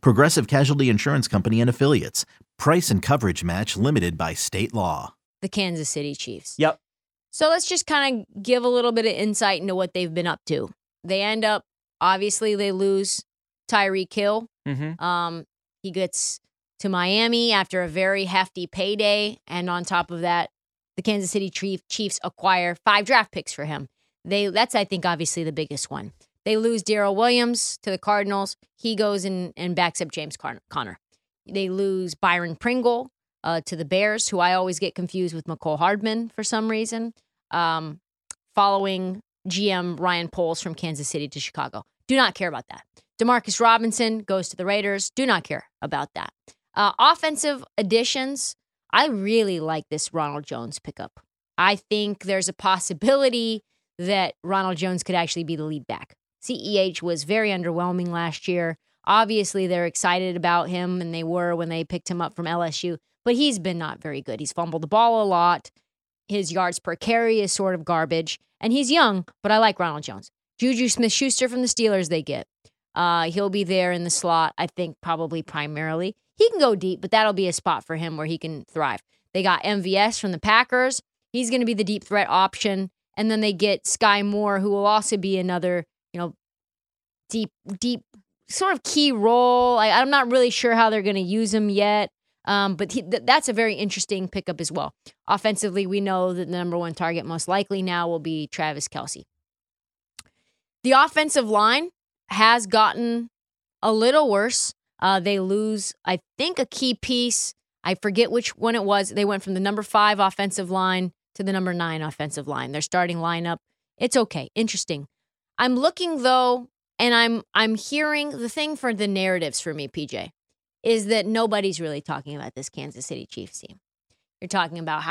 Progressive Casualty Insurance Company and Affiliates. Price and coverage match limited by state law. The Kansas City Chiefs. Yep. So let's just kind of give a little bit of insight into what they've been up to. They end up, obviously, they lose Tyreek Hill. Mm-hmm. He gets to Miami after a very hefty payday. And on top of that, the Kansas City Chiefs acquire 5 draft picks for him. That's, I think, obviously the biggest one. They lose Darryl Williams to the Cardinals. He goes and backs up James Conner. They lose Byron Pringle to the Bears, who I always get confused with McCole Hardman for some reason, following GM Ryan Poles from Kansas City to Chicago. Do not care about that. Demarcus Robinson goes to the Raiders. Do not care about that. Offensive additions. I really like this Ronald Jones pickup. I think there's a possibility that Ronald Jones could actually be the lead back. CEH was very underwhelming last year. Obviously, they're excited about him, and they were when they picked him up from LSU, but he's been not very good. He's fumbled the ball a lot. His yards per carry is sort of garbage, and he's young, but I like Ronald Jones. Juju Smith-Schuster from the Steelers they get. He'll be there in the slot, I think, probably primarily. He can go deep, but that'll be a spot for him where he can thrive. They got MVS from the Packers. He's going to be the deep threat option. And then they get Sky Moore, who will also be another, deep sort of key role. I'm not really sure how they're going to use him yet, but that's a very interesting pickup as well. Offensively, we know that the number one target most likely now will be Travis Kelce. The offensive line has gotten a little worse. They lose, I think, a key piece. I forget which one it was. They went from the number 5 offensive line to the number 9 offensive line. Their starting lineup, it's okay. Interesting. I'm looking, though, and I'm hearing the thing for the narratives for me, PJ, is that nobody's really talking about this Kansas City Chiefs team. You're talking about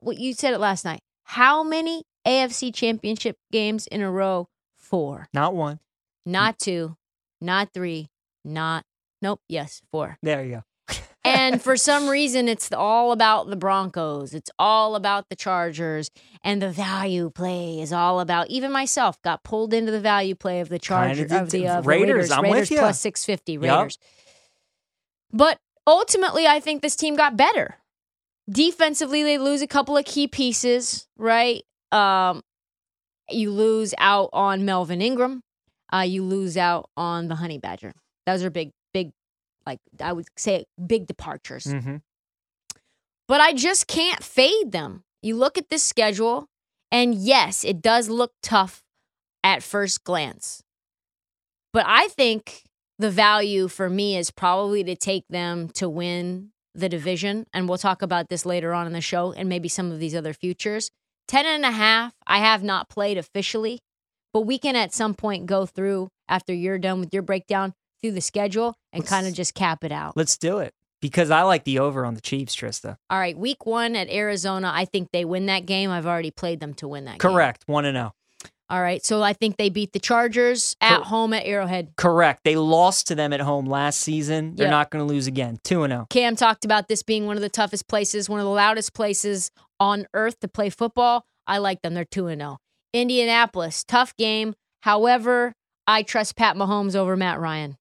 what you said it last night. How many AFC Championship games in a row? 4. Not 1. Not 2. Not 3. Yes, 4. There you go. And for some reason, it's all about the Broncos. It's all about the Chargers. And the value play is all about, even myself got pulled into the value play of the Chargers, of the Raiders. I'm Raiders with plus 650, Raiders. Yep. But ultimately, I think this team got better. Defensively, they lose a couple of key pieces, right? You lose out on Melvin Ingram. You lose out on the Honey Badger. Those are big. Like, I would say, big departures. Mm-hmm. But I just can't fade them. You look at this schedule, and yes, it does look tough at first glance. But I think the value for me is probably to take them to win the division, and we'll talk about this later on in the show and maybe some of these other futures. 10.5, I have not played officially, but we can at some point go through, after you're done with your breakdown, through the schedule and kind of just cap it out. Let's do it, because I like the over on the Chiefs, Trista. All right, week 1 at Arizona, I think they win that game. I've already played them to win that game. Correct, 1-0. All right, so I think they beat the Chargers at home at Arrowhead. Correct, they lost to them at home last season. They're not going to lose again, 2-0. Cam talked about this being one of the toughest places, one of the loudest places on earth to play football. I like them, they're 2-0. Indianapolis, tough game. However, I trust Pat Mahomes over Matt Ryan.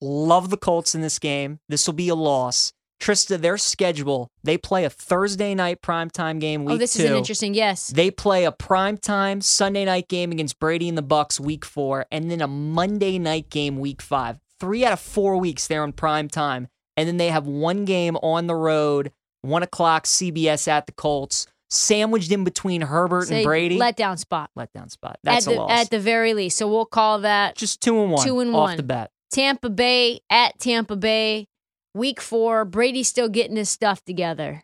Love the Colts in this game. This will be a loss. Trista, their schedule, they play a Thursday night primetime game week 2. Oh, this is an interesting, yes. They play a primetime Sunday night game against Brady and the Bucks week 4, and then a Monday night game week 5. 3 out of 4 weeks they're in primetime, and then they have one game on the road, 1 o'clock CBS at the Colts, sandwiched in between Herbert and Brady. Letdown spot. That's a loss. At the very least, so we'll call that. Just 2-1. 2-1. Off the bat. Tampa Bay at Tampa Bay, week 4. Brady's still getting his stuff together.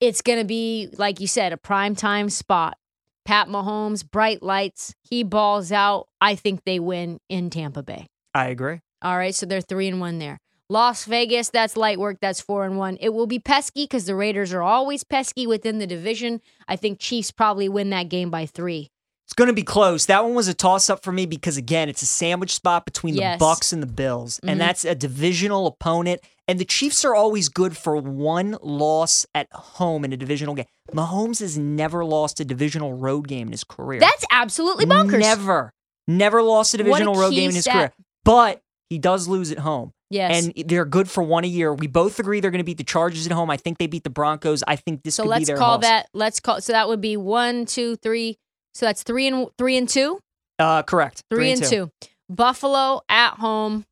It's going to be, like you said, a primetime spot. Pat Mahomes, bright lights. He balls out. I think they win in Tampa Bay. I agree. All right, so they're 3-1 there. Las Vegas, that's light work. That's 4-1. It will be pesky because the Raiders are always pesky within the division. I think Chiefs probably win that game by 3. It's going to be close. That one was a toss-up for me because, again, it's a sandwich spot between the Bucs and the Bills, and that's a divisional opponent. And the Chiefs are always good for one loss at home in a divisional game. Mahomes has never lost a divisional road game in his career. That's absolutely bonkers. Never lost a divisional road game in his career. But he does lose at home. Yes. And they're good for one a year. We both agree they're going to beat the Chargers at home. I think they beat the Broncos. I think this could be their loss. So that would be 1, 2, 3. So that's 3 and 2? Correct. 3 and 2. Buffalo at home.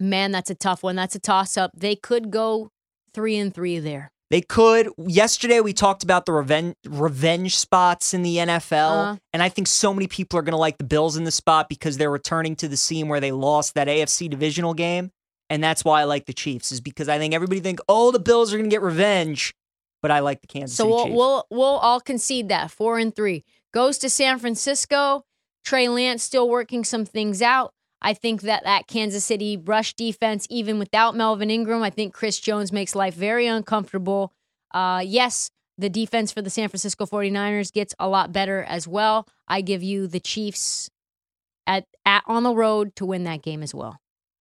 Man, that's a tough one. That's a toss-up. They could go 3 and 3 there. They could. Yesterday, we talked about the revenge spots in the NFL, and I think so many people are going to like the Bills in the spot because they're returning to the scene where they lost that AFC divisional game, and that's why I like the Chiefs, is because I think everybody think, oh, the Bills are going to get revenge, but I like the Kansas City Chiefs. So we'll all concede that, 4 and 3. Goes to San Francisco. Trey Lance still working some things out. I think that Kansas City rush defense, even without Melvin Ingram, I think Chris Jones makes life very uncomfortable. Yes, the defense for the San Francisco 49ers gets a lot better as well. I give you the Chiefs on the road to win that game as well.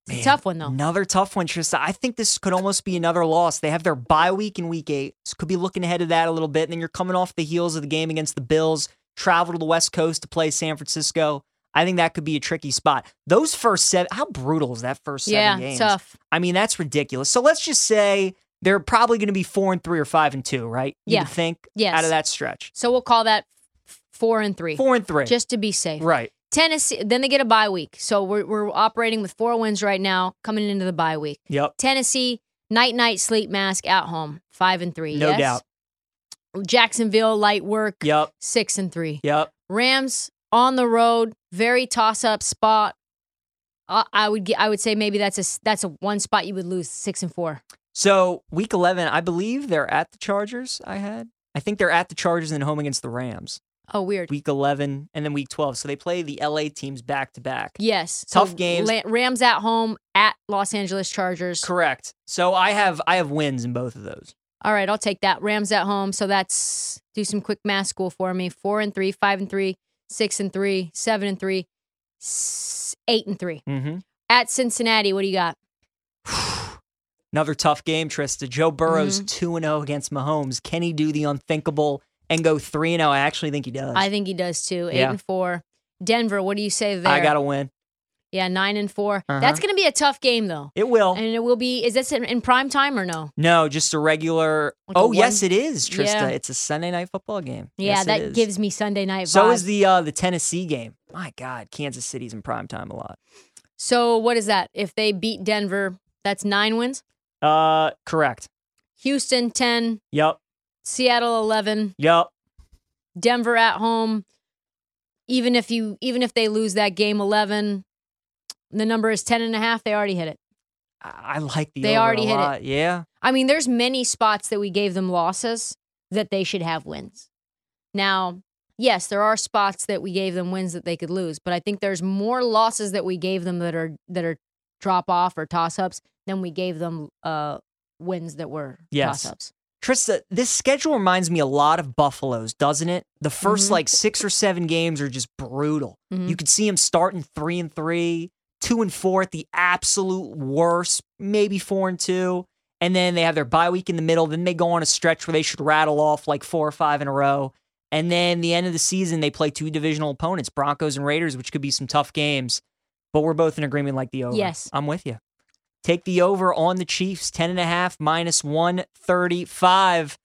It's a tough one, though. Another tough one, Trista. I think this could almost be another loss. They have their bye week in week 8. So could be looking ahead of that a little bit. And then you're coming off the heels of the game against the Bills, travel to the West Coast to play San Francisco. I think that could be a tricky spot. Those first 7, how brutal is that first 7 games? Yeah, tough. I mean, that's ridiculous. So let's just say they're probably going to be 4 and 3 or 5 and 2, right? You would think out of that stretch. So we'll call that 4 and 3. 4 and 3. Just to be safe. Right. Tennessee, then they get a bye week. So we're operating with 4 wins right now coming into the bye week. Yep. Tennessee, night, sleep mask at home, 5 and 3. No doubt. Jacksonville, light work, 6 and 3. Yep. Rams, on the road, very toss-up spot. I would say maybe that's a one spot you would lose, 6 and 4. So week 11, I believe they're at the Chargers. I think they're at the Chargers and home against the Rams. Oh, weird. Week 11 and then week 12. So they play the LA teams back to back. Yes, tough games. Rams at home at Los Angeles Chargers. Correct. So I have wins in both of those. All right, I'll take that. Rams at home. So that's, do some quick math school for me. 4 and 3, 5 and 3. 6 and 3, 7 and 3, 8 and 3. At Cincinnati, what do you got? Another tough game, Trista. Joe Burrow's 2-0 against Mahomes. Can he do the unthinkable and go 3-0? I actually think he does. I think he does too. 8 and 4. Denver, what do you say there? I got to win. Yeah, 9 and 4. That's going to be a tough game, though. It will. And it will be, is this in prime time or no? No, just a regular. Like yes, it is, Trista. Yeah. It's a Sunday night football game. Yeah, yes, that gives me Sunday night vibes. So is the Tennessee game. My God, Kansas City's in prime time a lot. So what is that? If they beat Denver, that's 9 wins? Correct. Houston, 10. Yep. Seattle, 11. Yep. Denver at home. Even if they lose that game, 11. The number is 10.5. They already hit it. I like the over a lot. Yeah. I mean, there's many spots that we gave them losses that they should have wins. Now, yes, there are spots that we gave them wins that they could lose, but I think there's more losses that we gave them that are drop off or toss ups than we gave them wins that were toss ups. Trista, this schedule reminds me a lot of Buffalo's, doesn't it? The first 6 or 7 games are just brutal. You could see them starting 3 and 3. 2 and 4 at the absolute worst, maybe 4 and 2. And then they have their bye week in the middle. Then they go on a stretch where they should rattle off like 4 or 5 in a row. And then the end of the season, they play 2 divisional opponents, Broncos and Raiders, which could be some tough games. But we're both in agreement, like the over. Yes. I'm with you. Take the over on the Chiefs, 10.5 minus 135.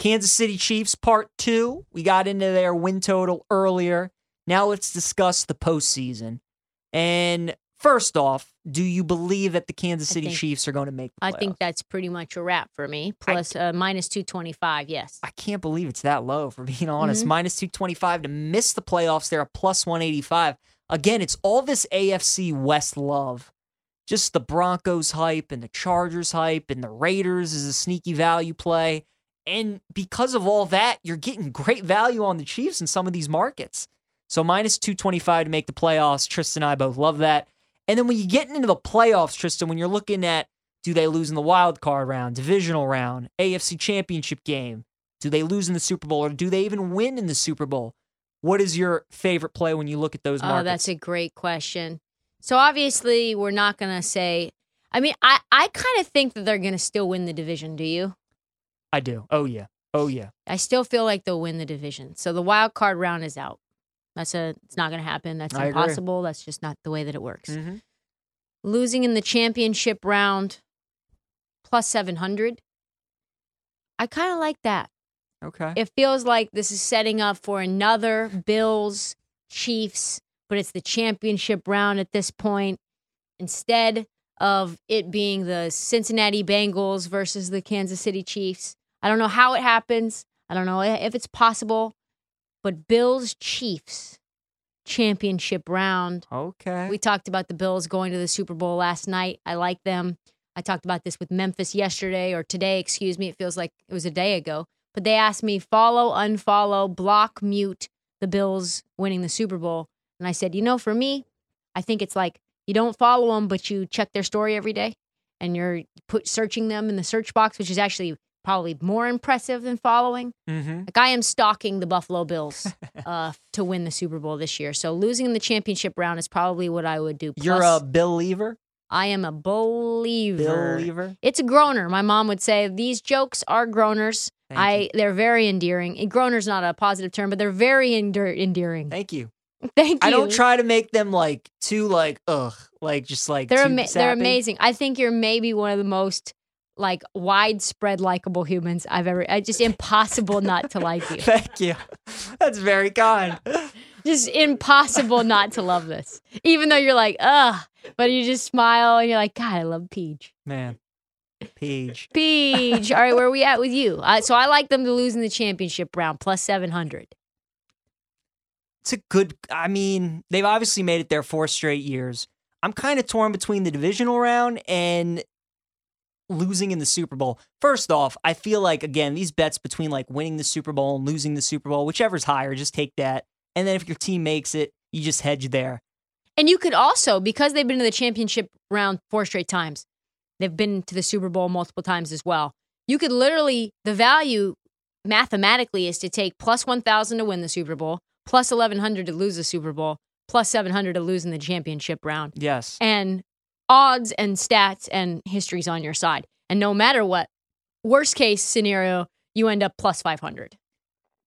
Kansas City Chiefs, part 2. We got into their win total earlier. Now let's discuss the postseason. And first off, do you believe that the Kansas City Chiefs are going to make the playoffs? I think that's pretty much a wrap for me. Plus minus 225, yes. I can't believe it's that low, for being honest. Minus 225 to miss the playoffs. They're a plus 185. Again, it's all this AFC West love. Just the Broncos hype and the Chargers hype and the Raiders is a sneaky value play. And because of all that, you're getting great value on the Chiefs in some of these markets. So minus 225 to make the playoffs. Tristan and I both love that. And then when you get into the playoffs, Tristan, when you're looking at, do they lose in the wild card round, divisional round, AFC Championship game? Do they lose in the Super Bowl, or do they even win in the Super Bowl? What is your favorite play when you look at those markets? Oh, that's a great question. So obviously we're not going to say, I mean, I kind of think that they're going to still win the division. Do you? I do. Oh, yeah. Oh, yeah. I still feel like they'll win the division. So the wild card round is out. It's not going to happen. That's impossible. Agree. That's just not the way that it works. Mm-hmm. Losing in the championship round, plus 700. I kind of like that. Okay. It feels like this is setting up for another Bills, Chiefs, but it's the championship round at this point. Instead of it being the Cincinnati Bengals versus the Kansas City Chiefs. I don't know how it happens. I don't know if it's possible. But Bills, Chiefs, championship round. Okay. We talked about the Bills going to the Super Bowl last night. I like them. I talked about this with Memphis today. It feels like it was a day ago. But they asked me, follow, unfollow, block, mute the Bills winning the Super Bowl. And I said, you know, for me, I think it's like you don't follow them, but you check their story every day. And you're searching them in the search box, which is actually probably more impressive than following. Mm-hmm. Like I am stalking the Buffalo Bills to win the Super Bowl this year. So losing in the championship round is probably what I would do. Plus, you're a believer? I am a believer. Believer? It's a groaner. My mom would say these jokes are groaners. They're very endearing. And groaner's not a positive term, but they're very endearing. Thank you. Thank you. I don't try to make them like too like ugh, like just like they're they're amazing. I think you're maybe one of the most like widespread likable humans I've ever. It's just impossible not to like you. Thank you. That's very kind. Just impossible not to love this, even though you're like ugh, but you just smile and you're like, God, I love Peach. Man. Peach. All right, where are we at with you? So I like them to lose in the championship round, plus 700. It's a good, I mean, they've obviously made it there 4 straight years. I'm kind of torn between the divisional round and losing in the Super Bowl. First off, I feel like, again, these bets between like winning the Super Bowl and losing the Super Bowl, whichever's higher, just take that. And then if your team makes it, you just hedge there. And you could also, because they've been to the championship round 4 straight times, they've been to the Super Bowl multiple times as well. You could literally, the value mathematically is to take plus 1,000 to win the Super Bowl, plus 1,100 to lose the Super Bowl, plus 700 to lose in the championship round. Yes. And odds and stats and history's on your side. And no matter what, worst case scenario, you end up plus 500.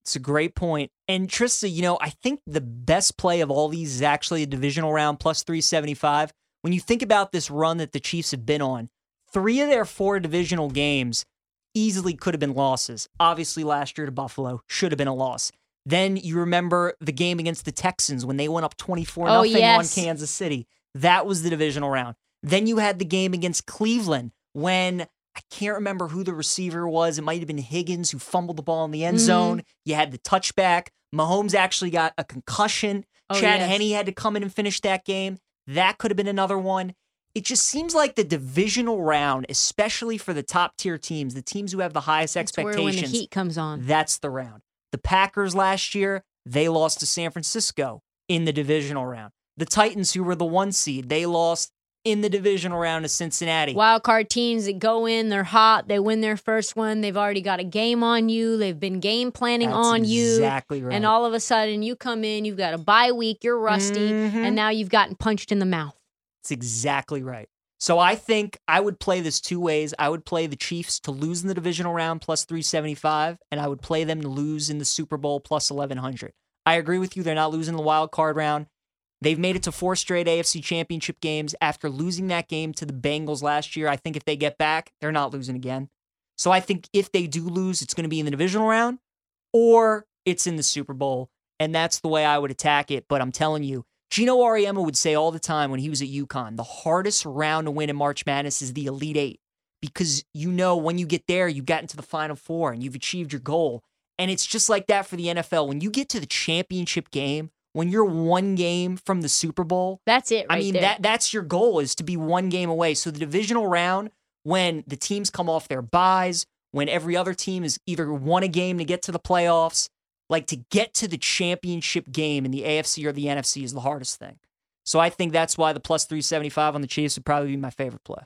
It's a great point. And Trista, you know, I think the best play of all these is actually a divisional round, plus 375. When you think about this run that the Chiefs have been on, 3 of their 4 divisional games easily could have been losses. Obviously, last year to Buffalo should have been a loss. Then you remember the game against the Texans when they went up 24-0 on Kansas City. That was the divisional round. Then you had the game against Cleveland when I can't remember who the receiver was. It might have been Higgins who fumbled the ball in the end zone. You had the touchback. Mahomes actually got a concussion. Chad Henne had to come in and finish that game. That could have been another one. It just seems like the divisional round, especially for the top-tier teams, the teams who have the highest expectations. That's where when the heat comes on. That's the round. The Packers last year, they lost to San Francisco in the divisional round. The Titans, who were the 1 seed, they lost in the divisional round to Cincinnati. Wild card teams that go in, they're hot, they win their first one, they've already got a game on you, they've been game planning on you. Exactly right. And all of a sudden, you come in, you've got a bye week, you're rusty, and now you've gotten punched in the mouth. That's exactly right. So I think I would play this 2 ways. I would play the Chiefs to lose in the divisional round plus 375, and I would play them to lose in the Super Bowl plus 1,100. I agree with you. They're not losing the wild card round. They've made it to 4 straight AFC Championship games after losing that game to the Bengals last year. I think if they get back, they're not losing again. So I think if they do lose, it's going to be in the divisional round or it's in the Super Bowl, and that's the way I would attack it. But I'm telling you, Gino Auriemma would say all the time when he was at UConn, the hardest round to win in March Madness is the Elite Eight, because you know when you get there, you've gotten to the Final Four and you've achieved your goal. And it's just like that for the NFL. When you get to the championship game, when you're 1 game from the Super Bowl, that's it right there. I mean, that's your goal, is to be 1 game away. So the divisional round, when the teams come off their buys, when every other team is either won a game to get to the playoffs, like to get to the championship game in the AFC or the NFC is the hardest thing. So I think that's why the plus 375 on the Chiefs would probably be my favorite play.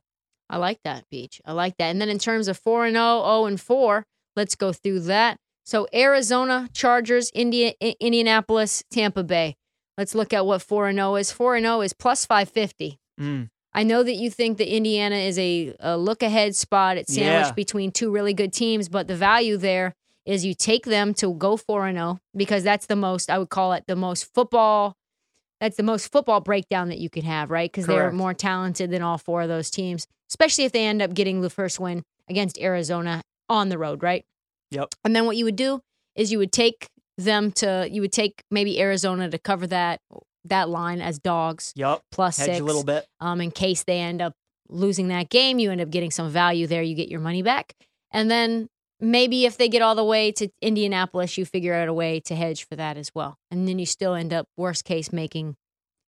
I like that, Beach. I like that. And then in terms of 4-0, 0-4, let's go through that. So Arizona, Chargers, Indianapolis, Tampa Bay. Let's look at what 4-0 is. 4-0 is plus 550. Mm. I know that you think that Indiana is a look-ahead spot. It's sandwiched between two really good teams, but the value there is you take them to go 4-0 because that's the most, I would call it, the most football. That's the most football breakdown that you could have, right? Because they're more talented than all four of those teams, especially if they end up getting the first win against Arizona on the road, right? Yep. And then what you would do is you would take them to, you would take maybe Arizona to cover that line as dogs. Yep. Plus hedge 6 a little bit. In case they end up losing that game, you end up getting some value there. You get your money back. And then maybe if they get all the way to Indianapolis, you figure out a way to hedge for that as well. And then you still end up, worst case, making,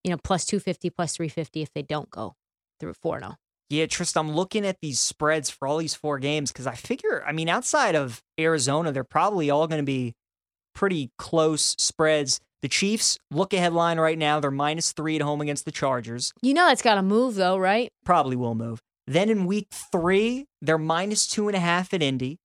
you know, plus 250, plus 350 if they don't go through 4-0. Yeah, Tristan, I'm looking at these spreads for all these four games because I figure, I mean, outside of Arizona, they're probably all going to be pretty close spreads. The Chiefs, look ahead line right now, they're minus 3 at home against the Chargers. You know that's got to move though, right? Probably will move. Then in week 3, they're minus 2.5 at Indy.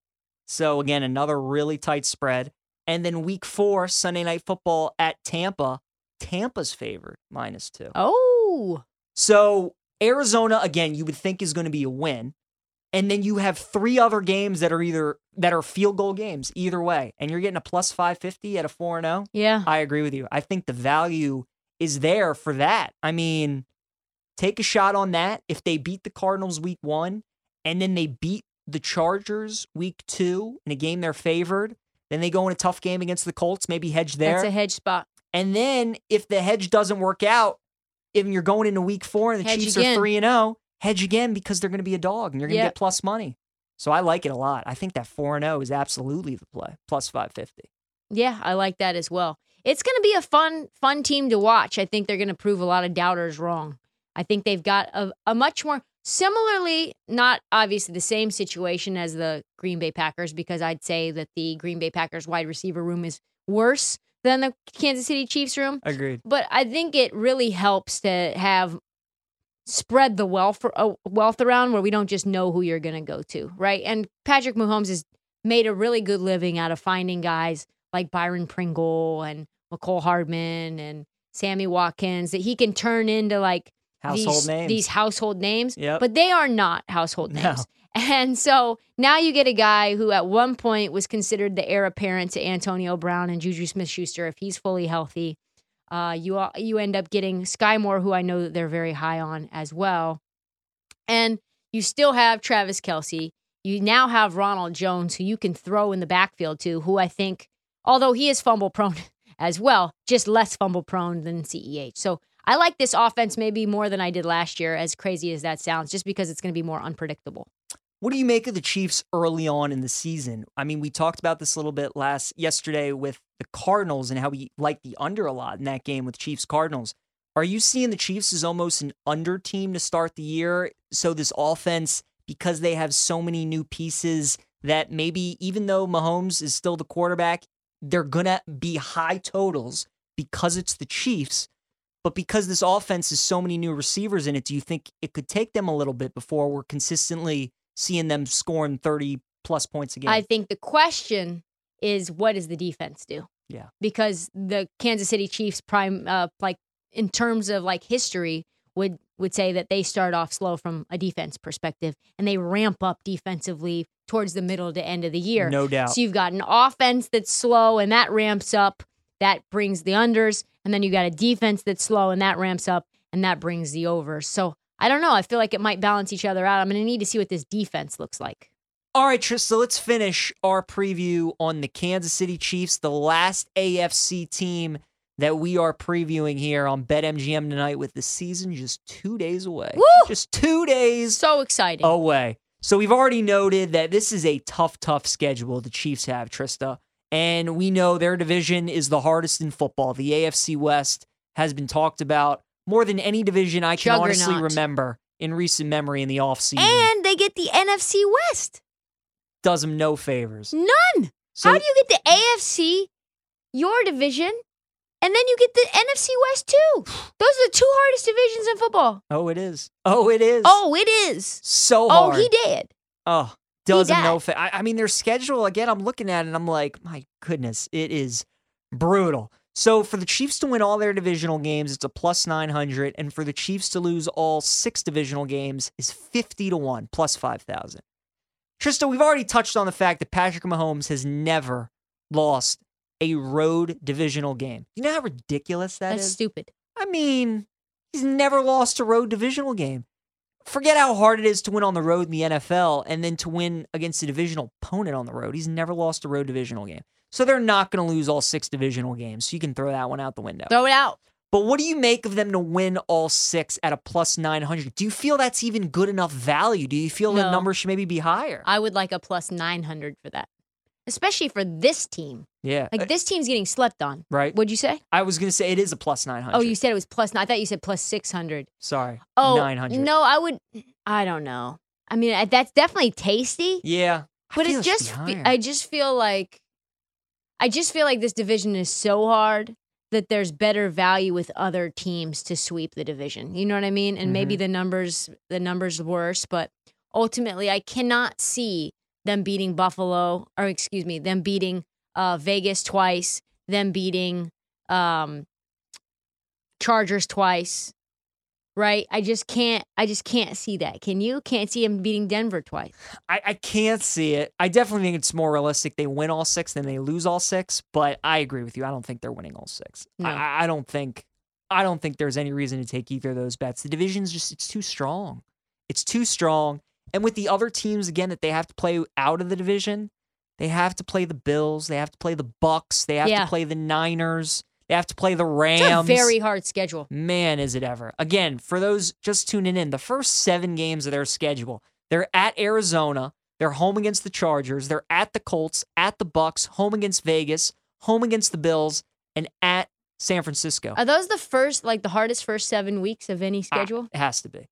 So again, another really tight spread. And then week 4, Sunday Night Football at Tampa. Tampa's favored, minus 2. Oh! So Arizona, again, you would think is going to be a win. And then you have 3 other games that are field goal games either way. And you're getting a plus 550 at a 4-0. Yeah. I agree with you. I think the value is there for that. I mean, take a shot on that. If they beat the Cardinals week 1 and then they beat the Chargers week 2 in a game they're favored, then they go in a tough game against the Colts, maybe hedge there. That's a hedge spot. And then if the hedge doesn't work out, if you're going into week 4 and the hedge Chiefs again. Are 3-0, hedge again because they're going to be a dog and you're going to get plus money. So I like it a lot. I think that 4-0 is absolutely the play, plus 550. Yeah, I like that as well. It's going to be a fun team to watch. I think they're going to prove a lot of doubters wrong. I think they've got a much more, similarly, not obviously the same situation as the Green Bay Packers, because I'd say that the Green Bay Packers wide receiver room is worse than the Kansas City Chiefs room. Agreed. But I think it really helps to have spread the wealth around where we don't just know who you're going to go to, right? And Patrick Mahomes has made a really good living out of finding guys like Byron Pringle and McCole Hardman and Sammy Watkins that he can turn into like these household names, but they are not household names. No. And so now you get a guy who at one point was considered the heir apparent to Antonio Brown and Juju Smith-Schuster if he's fully healthy. You end up getting Sky Moore, who I know that they're very high on as well. And you still have Travis Kelce. You now have Ronald Jones, who you can throw in the backfield to, who I think, although he is fumble prone as well, just less fumble prone than CEH. So I like this offense maybe more than I did last year, as crazy as that sounds, just because it's going to be more unpredictable. What do you make of the Chiefs early on in the season? I mean, we talked about this a little bit yesterday with the Cardinals and how we like the under a lot in that game with Chiefs-Cardinals. Are you seeing the Chiefs as almost an under team to start the year? So this offense, because they have so many new pieces, that maybe even though Mahomes is still the quarterback, they're going to be high totals because it's the Chiefs. But because this offense has so many new receivers in it, do you think it could take them a little bit before we're consistently seeing them scoring 30-plus points a game? I think the question is, what does the defense do? Yeah. Because the Kansas City Chiefs, in terms of like history, would say that they start off slow from a defense perspective, and they ramp up defensively towards the middle to end of the year. No doubt. So you've got an offense that's slow, and that ramps up. That brings the unders. And then you got a defense that's slow, and that ramps up, and that brings the overs. So I don't know. I feel like it might balance each other out. I'm going to need to see what this defense looks like. All right, Trista, let's finish our preview on the Kansas City Chiefs, the last AFC team that we are previewing here on BetMGM tonight with the season just 2 days away. Woo! Just 2 days. So exciting. Away. So we've already noted that this is a tough schedule the Chiefs have, Trista. And we know their division is the hardest in football. The AFC West has been talked about more than any division I can honestly remember in recent memory in the offseason. And they get the NFC West. Does them no favors. None. So, how do you get the AFC, your division, And then you get the NFC West, too. Those are the two hardest divisions in football. Oh, it is. So hard. Oh, he did. Oh, doesn't know. I mean, their schedule, again, I'm looking at it, and I'm like, my goodness, it is brutal. So for the Chiefs to win all their divisional games, it's a +900. And for the Chiefs to lose all 6 divisional games is 50-1, +5,000. Trista, we've already touched on the fact that Patrick Mahomes has never lost a road divisional game. You know how ridiculous that is? That's stupid. I mean, he's never lost a road divisional game. Forget how hard it is to win on the road in the NFL and then to win against a divisional opponent on the road. He's never lost a road divisional game. So they're not going to lose all 6 divisional games. So you can throw that one out the window. Throw it out. But what do you make of them to win all 6 at a +900? Do you feel that's even good enough value? Do you feel the number should maybe be higher? I would like a +900 for that. Especially for this team. Yeah. Like, this team's getting slept on. Right. What'd you say? I was going to say it is a +900. Oh, you said it was +9. I thought you said +600. Sorry. Oh, 900. No, I don't know. I mean, that's definitely tasty. Yeah. But it's just, I just feel like this division is so hard that there's better value with other teams to sweep the division. You know what I mean? And maybe the numbers worse, but ultimately I cannot see them beating Vegas twice, them beating Chargers twice, right? I just can't see that. Can you? Can't see them beating Denver twice. I can't see it. I definitely think it's more realistic they win all 6 than they lose all 6, but I agree with you. I don't think they're winning all 6. No. I don't think there's any reason to take either of those bets. The division's just, it's too strong. It's too strong. And with the other teams, again, that they have to play out of the division, they have to play the Bills, they have to play the Bucks, they have to play the Niners, they have to play the Rams. It's a very hard schedule. Man, is it ever. Again, for those just tuning in, the first 7 games of their schedule, they're at Arizona, they're home against the Chargers, they're at the Colts, at the Bucks, home against Vegas, home against the Bills, and at San Francisco. Are those the hardest first 7 weeks of any schedule? It has to be.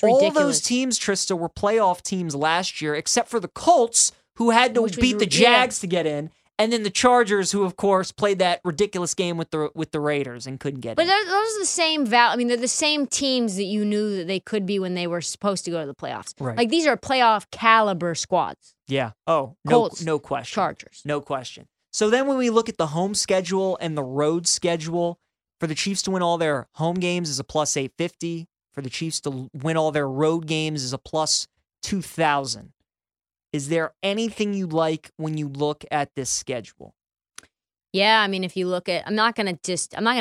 All those teams, Trista, were playoff teams last year, except for the Colts, who had to beat the Jags to get in, and then the Chargers, who, of course, played that ridiculous game with the Raiders and couldn't get in. But those are the same they're the same teams that you knew that they could be when they were supposed to go to the playoffs. Right. Like, these are playoff caliber squads. Yeah. Oh, Colts, no question. Chargers. No question. So then when we look at the home schedule and the road schedule, for the Chiefs to win all their home games is a +850. For the Chiefs to win all their road games is a +2,000. Is there anything you like when you look at this schedule? Yeah, I mean, if you look at, I'm not gonna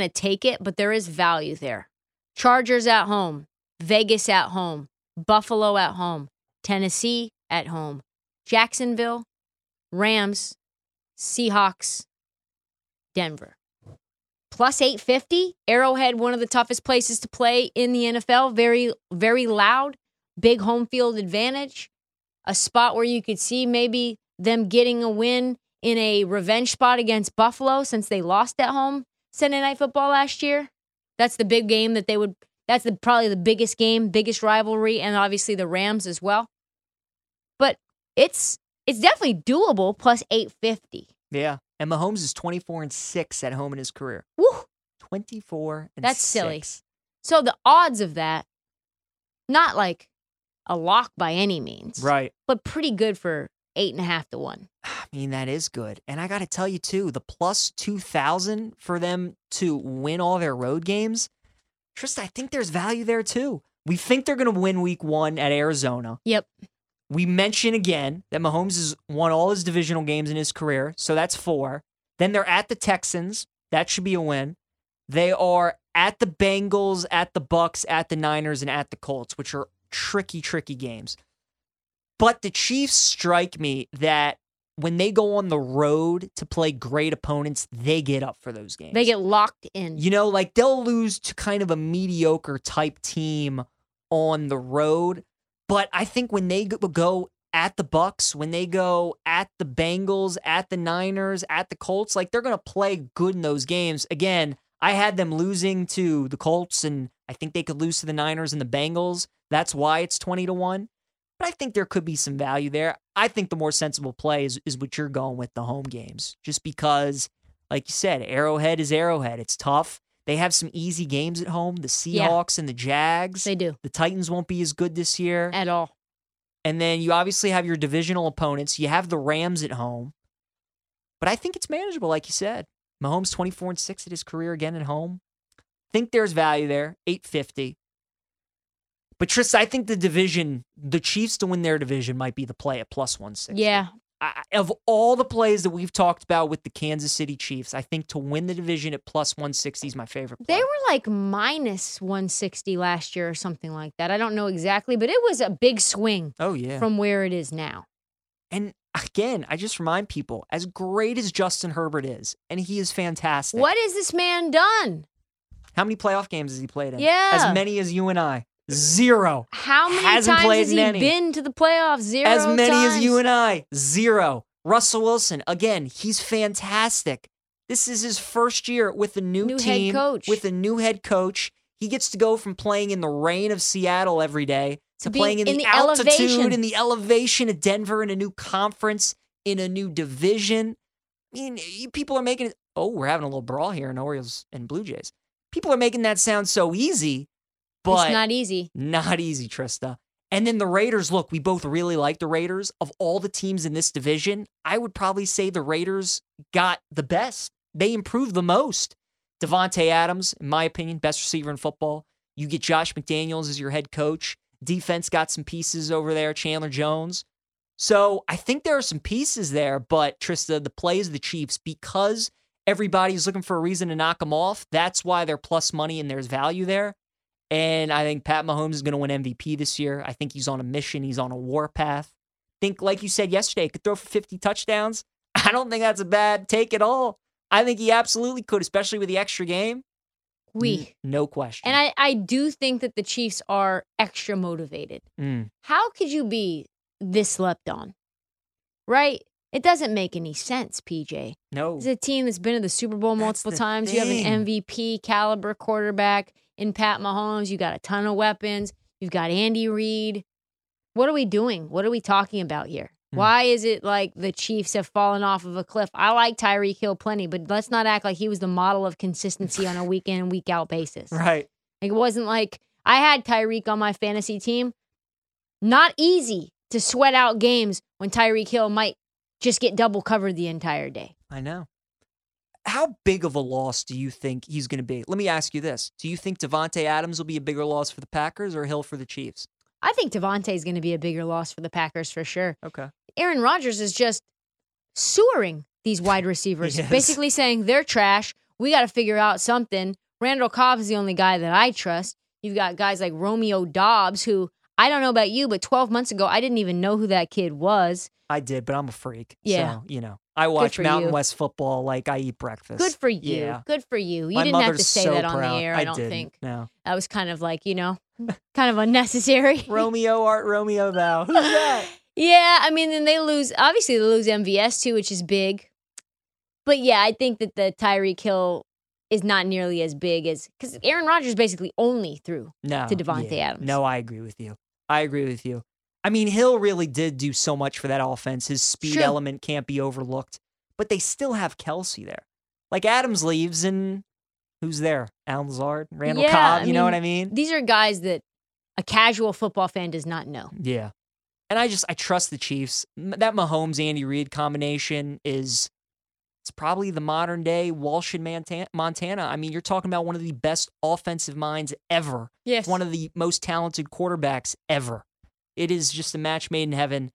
take it, but there is value there. Chargers at home, Vegas at home, Buffalo at home, Tennessee at home, Jacksonville, Rams, Seahawks, Denver. +850, Arrowhead, one of the toughest places to play in the NFL. Very, very loud, big home field advantage. A spot where you could see maybe them getting a win in a revenge spot against Buffalo since they lost at home Sunday Night Football last year. That's the big game that they would, probably the biggest game, biggest rivalry, and obviously the Rams as well. But it's definitely doable, +850. Yeah. And Mahomes is 24-6 at home in his career. Woo! 24-6. That's silly. So the odds of that, not like a lock by any means. Right. But pretty good for 8.5 to 1. I mean, that is good. And I got to tell you, too, the +2,000 for them to win all their road games, Trista, I think there's value there, too. We think they're going to win week 1 at Arizona. Yep. We mention again that Mahomes has won all his divisional games in his career, so that's 4. Then they're at the Texans. That should be a win. They are at the Bengals, at the Bucks, at the Niners, and at the Colts, which are tricky, tricky games. But the Chiefs strike me that when they go on the road to play great opponents, they get up for those games. They get locked in. You know, like they'll lose to kind of a mediocre type team on the road. But I think when they go at the Bucks, when they go at the Bengals, at the Niners, at the Colts, like they're going to play good in those games. Again, I had them losing to the Colts, and I think they could lose to the Niners and the Bengals. That's why it's 20-1. But I think there could be some value there. I think the more sensible play is what you're going with, the home games, just because Like you said, Arrowhead is Arrowhead. It's tough. They have some easy games at home. The Seahawks and the Jags. They do. The Titans won't be as good this year. At all. And then you obviously have your divisional opponents. You have the Rams at home. But I think it's manageable, like you said. Mahomes 24-6 at his career again at home. Think there's value there. $850. But Tris, I think the division, the Chiefs to win their division might be the play at plus 160. Yeah. Of all the plays that we've talked about with the Kansas City Chiefs, I think to win the division at plus 160 is my favorite play. They were like minus 160 last year or something like that. I don't know exactly, but it was a big swing from where it is now. And again, I just remind people, as great as Justin Herbert is, and he is fantastic. What has this man done? How many playoff games has he played in? Yeah. As many as you and I. Zero. How many times has he been to the playoffs? Zero. As many as you and I. Zero. Russell Wilson, again, he's fantastic. This is his first year with a new team, with a new head coach. He gets to go from playing in the rain of Seattle every day to playing in the altitude and the elevation of Denver in a new conference, in a new division. I mean, people are making it. Oh, we're having a little brawl here in Orioles and Blue Jays. People are making that sound so easy. But it's not easy. Not easy, Trista. And then the Raiders, look, we both really like the Raiders. Of all the teams in this division, I would probably say the Raiders got the best. They improved the most. Devontae Adams, in my opinion, best receiver in football. You get Josh McDaniels as your head coach. Defense got some pieces over there. Chandler Jones. So I think there are some pieces there, but Trista, the play is the Chiefs because everybody's looking for a reason to knock them off. That's why they're plus money and there's value there. And I think Pat Mahomes is going to win MVP this year. I think he's on a mission. He's on a war path. I think, like you said yesterday, could throw for 50 touchdowns. I don't think that's a bad take at all. I think he absolutely could, especially with the extra game. No question. And I do think that the Chiefs are extra motivated. How could you be this slept on? Right? It doesn't make any sense, PJ. No. It's a team that's been to the Super Bowl multiple times. You have an MVP caliber quarterback. In Pat Mahomes, you got a ton of weapons. You've got Andy Reid. What are we doing? What are we talking about here? Why is it like the Chiefs have fallen off of a cliff? I like Tyreek Hill plenty, but let's not act like he was the model of consistency on a week in and week out basis. Right. Like, it wasn't like I had Tyreek on my fantasy team. Not easy to sweat out games when Tyreek Hill might just get double covered the entire day. I know. How big of a loss do you think he's going to be? Let me ask you this. Do you think Devontae Adams will be a bigger loss for the Packers or Hill for the Chiefs? I think Devontae's going to be a bigger loss for the Packers for sure. Okay. Aaron Rodgers is just sewering these wide receivers, basically saying they're trash. We got to figure out something. Randall Cobb's the only guy that I trust. You've got guys like Romeo Dobbs, who I don't know about you, but 12 months ago, I didn't even know who that kid was. I did, but I'm a freak. Yeah. So, you know. I watch Mountain West football like I eat breakfast. Good for you. Yeah. Good for you. You didn't have to say that on the air, I don't think. No. That was kind of like, you know, kind of unnecessary. Romeo art, Romeo thou. Who's that? Yeah, I mean, then they lose, obviously they lose MVS too, which is big. But yeah, I think that the Tyreek Hill is not nearly as big as, because Aaron Rodgers basically only threw to Devontae Adams. No, I agree with you. I mean, Hill really did do so much for that offense. His speed element can't be overlooked. But they still have Kelce there. Like, Adams leaves, and who's there? Alan Lazard, Randall Cobb, you know what I mean? These are guys that a casual football fan does not know. Yeah. And I trust the Chiefs. That Mahomes-Andy Reid combination is it's probably the modern-day Walsh and Montana. I mean, you're talking about one of the best offensive minds ever. Yes. One of the most talented quarterbacks ever. It is just a match made in heaven.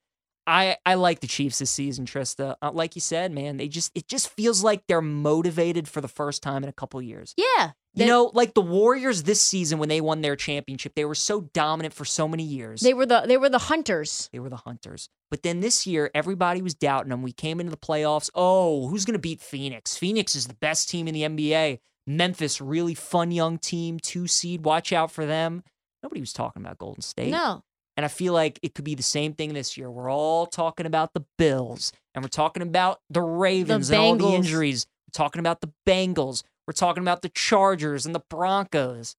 I like the Chiefs this season, Trista. Like you said, man, it just feels like they're motivated for the first time in a couple years. Yeah. You know, like the Warriors this season when they won their championship, they were so dominant for so many years. They were the hunters. They were the hunters. But then this year, everybody was doubting them. We came into the playoffs. Oh, who's going to beat Phoenix? Phoenix is the best team in the NBA. Memphis, really fun young team, 2 seed. Watch out for them. Nobody was talking about Golden State. No. And I feel like it could be the same thing this year. We're all talking about the Bills, and we're talking about the Ravens and all the injuries. We're talking about the Bengals. We're talking about the Chargers and the Broncos.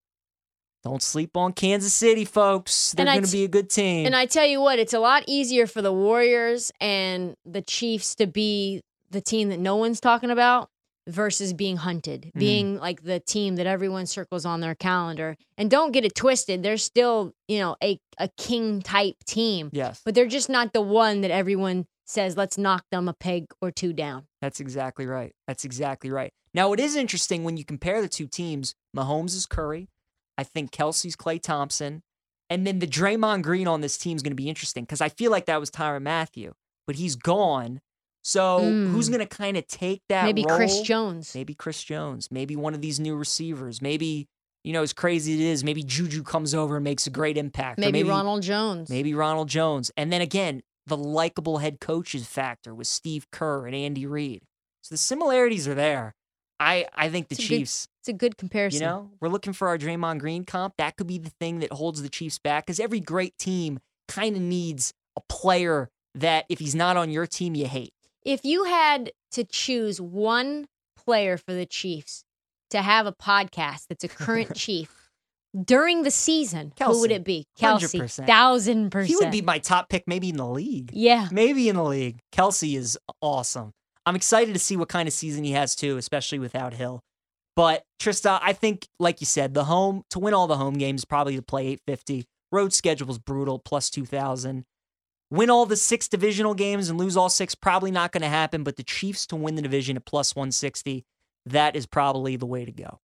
Don't sleep on Kansas City, folks. They're going to be a good team. And I tell you what, it's a lot easier for the Warriors and the Chiefs to be the team that no one's talking about versus being hunted, being like the team that everyone circles on their calendar. And don't get it twisted. They're still, you know, a king type team. Yes. But they're just not the one that everyone says, let's knock them a peg or two down. That's exactly right. That's exactly right. Now, it is interesting when you compare the two teams. Mahomes is Curry. I think Kelsey's Klay Thompson. And then the Draymond Green on this team is going to be interesting because I feel like that was Tyrann Mathieu, but he's gone. So who's going to kind of take that role? Maybe Chris Jones. Maybe Chris Jones. Maybe one of these new receivers. Maybe, you know, as crazy as it is, maybe Juju comes over and makes a great impact. Maybe Ronald Jones. Maybe Ronald Jones. And then again, the likable head coaches factor with Steve Kerr and Andy Reid. So the similarities are there. I think the Chiefs. It's a good comparison. You know, we're looking for our Draymond Green comp. That could be the thing that holds the Chiefs back because every great team kind of needs a player that if he's not on your team, you hate. If you had to choose one player for the Chiefs to have a podcast that's a current Chief during the season, Kelce. Who would it be? Kelce, 100%. 1,000%. He would be my top pick maybe in the league. Yeah. Maybe in the league. Kelce is awesome. I'm excited to see what kind of season he has, too, especially without Hill. But, Trista, I think, like you said, the home to win all the home games, probably to play 850. Road schedule's brutal, plus 2,000. Win all the 6 divisional games and lose all 6, probably not going to happen, but the Chiefs to win the division at plus 160, that is probably the way to go.